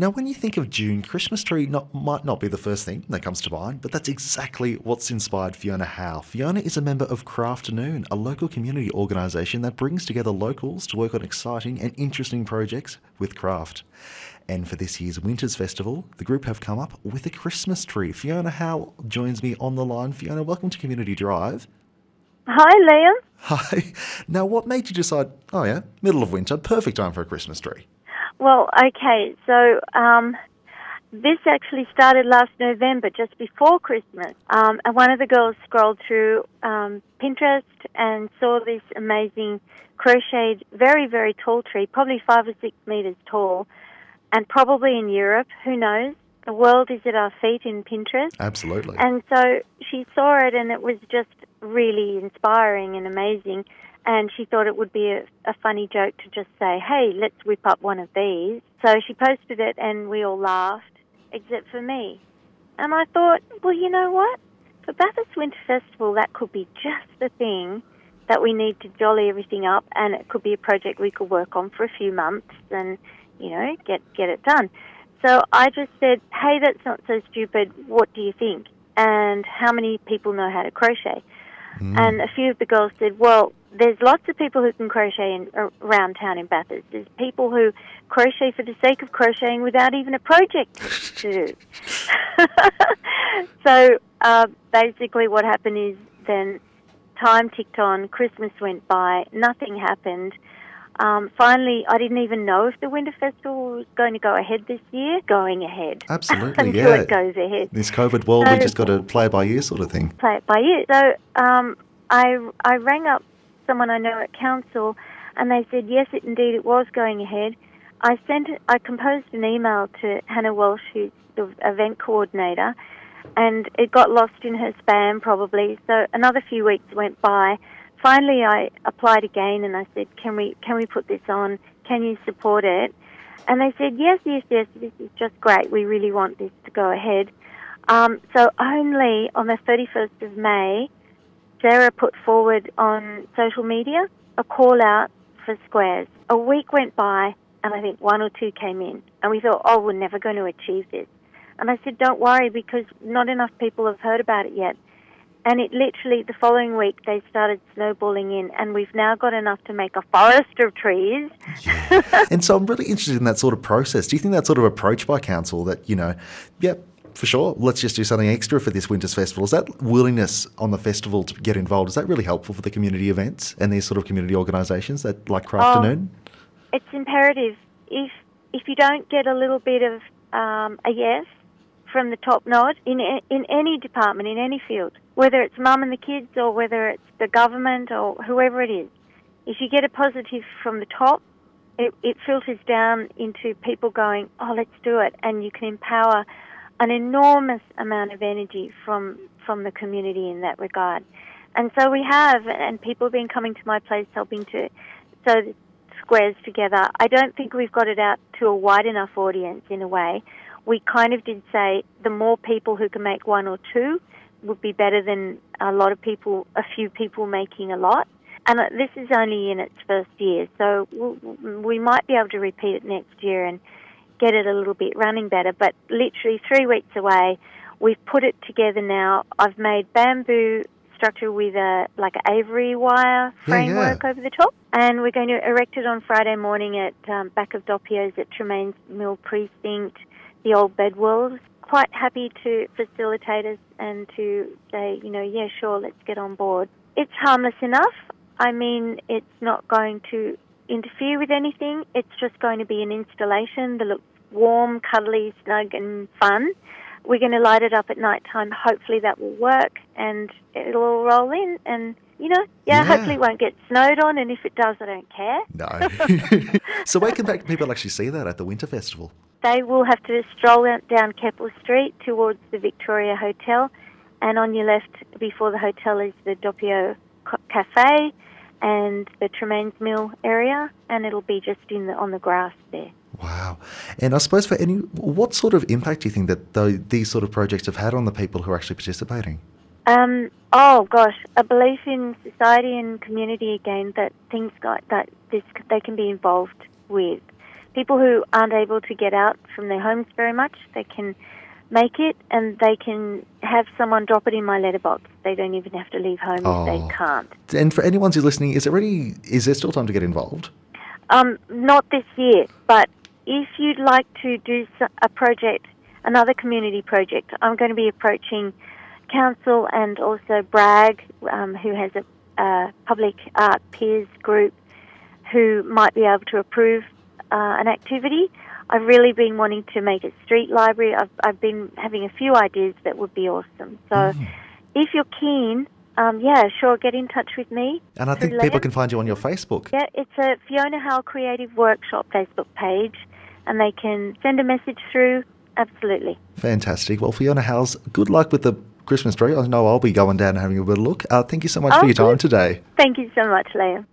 Now, when you think of June, Christmas tree might not be the first thing that comes to mind, but that's exactly what's inspired Fiona Howles. Fiona is a member of Crafternoon, a local community organisation that brings together locals to work on exciting and interesting projects with craft. And for this year's Winters Festival, the group have come up with a Christmas tree. Fiona Howles joins me on the line. Fiona, welcome to Community Drive. Hi, Liam. Hi. Now, what made you decide, oh yeah, middle of winter, perfect time for a Christmas tree? Well, okay, so this actually started last November, just before Christmas. And one of the girls scrolled through Pinterest and saw this amazing crocheted, very, very tall tree, probably 5 or 6 metres tall, and probably in Europe, who knows? The world is at our feet in Pinterest. Absolutely. And so she saw it, and it was just really inspiring and amazing, and she thought it would be a funny joke to just say, hey, let's whip up one of these. So she posted it, and we all laughed, except for me. And I thought, well, you know what? For Bathurst Winter Festival, that could be just the thing that we need to jolly everything up, and it could be a project we could work on for a few months and, you know, get it done. So I just said, hey, that's not so stupid. What do you think? And how many people know how to crochet? Mm. And a few of the girls said, well, there's lots of people who can crochet around town in Bathurst. There's people who crochet for the sake of crocheting without even a project to do. So basically what happened is then time ticked on, Christmas went by, nothing happened. Finally, I didn't even know if the Winter Festival was going to go ahead this year. Going ahead. Absolutely, until it goes ahead. This COVID world, so, we just got to play it by ear sort of thing. Play it by ear. So I rang up someone I know at council, and they said, yes, indeed, it was going ahead. I composed an email to Hannah Walsh, who's the event coordinator, and it got lost in her spam probably. So another few weeks went by. Finally, I applied again, and I said, can we put this on? Can you support it? And they said, yes, this is just great. We really want this to go ahead. So only on the 31st of May, Sarah put forward on social media a call out for squares. A week went by, and I think 1 or 2 came in. And we thought, oh, we're never going to achieve this. And I said, don't worry, because not enough people have heard about it yet. And it literally, the following week, they started snowballing in, and we've now got enough to make a forest of trees. Yeah. And so I'm really interested in that sort of process. Do you think that sort of approach by council that, you know, yep, for sure, let's just do something extra for this Winter's Festival, is that willingness on the festival to get involved, is that really helpful for the community events and these sort of community organisations that like Crafternoon? Oh, it's imperative. If you don't get a little bit of a yes from the top nod in any department, in any field, whether it's mum and the kids or whether it's the government or whoever it is, if you get a positive from the top, it filters down into people going, oh, let's do it, and you can empower an enormous amount of energy from the community in that regard. And so we have, and people have been coming to my place helping to sew the squares together. I don't think we've got it out to a wide enough audience in a way. We kind of did say the more people who can make 1 or 2 would be better than a lot of people, a few people making a lot. And this is only in its first year, so we might be able to repeat it next year and get it a little bit running better. But literally 3 weeks away, we've put it together now. I've made bamboo structure with an Avery wire framework over the top. And we're going to erect it on Friday morning at back of Doppio's at Tremaine Mill Precinct, the old Bedwells. Quite happy to facilitate us and to say, you know, yeah, sure, let's get on board. It's harmless enough. I mean, it's not going to interfere with anything. It's just going to be an installation that looks warm, cuddly, snug and fun. We're going to light it up at night time. Hopefully that will work and it'll all roll in and, you know, yeah, hopefully it won't get snowed on, and if it does, I don't care. No. So where can people actually see that at the Winter Festival? They will have to stroll down Keppel Street towards the Victoria Hotel, and on your left before the hotel is the Doppio Cafe and the Tremaine's Mill area, and it'll be just on the grass there. Wow. And I suppose what sort of impact do you think that these sort of projects have had on the people who are actually participating? Oh gosh, a belief in society and community again, that things like that they can be involved with. people who aren't able to get out from their homes very much, they can make it, and they can have someone drop it in my letterbox. They don't even have to leave home if they can't. And for anyone who's listening, is there still time to get involved? Not this year, but if you'd like to do a project, another community project, I'm going to be approaching Council and also BRAG, who has a public art peers group, who might be able to approve an activity. I've really been wanting to make a street library. I've been having a few ideas that would be awesome. So if you're keen, get in touch with me. And I think people can find you on your Facebook. Yeah, it's a Fiona Howell Creative Workshop Facebook page, and they can send a message through. Absolutely. Fantastic. Well, Fiona Howles, good luck with the Christmas tree. I know I'll be going down and having a little look. Thank you so much for your time today. Thank you so much, Liam.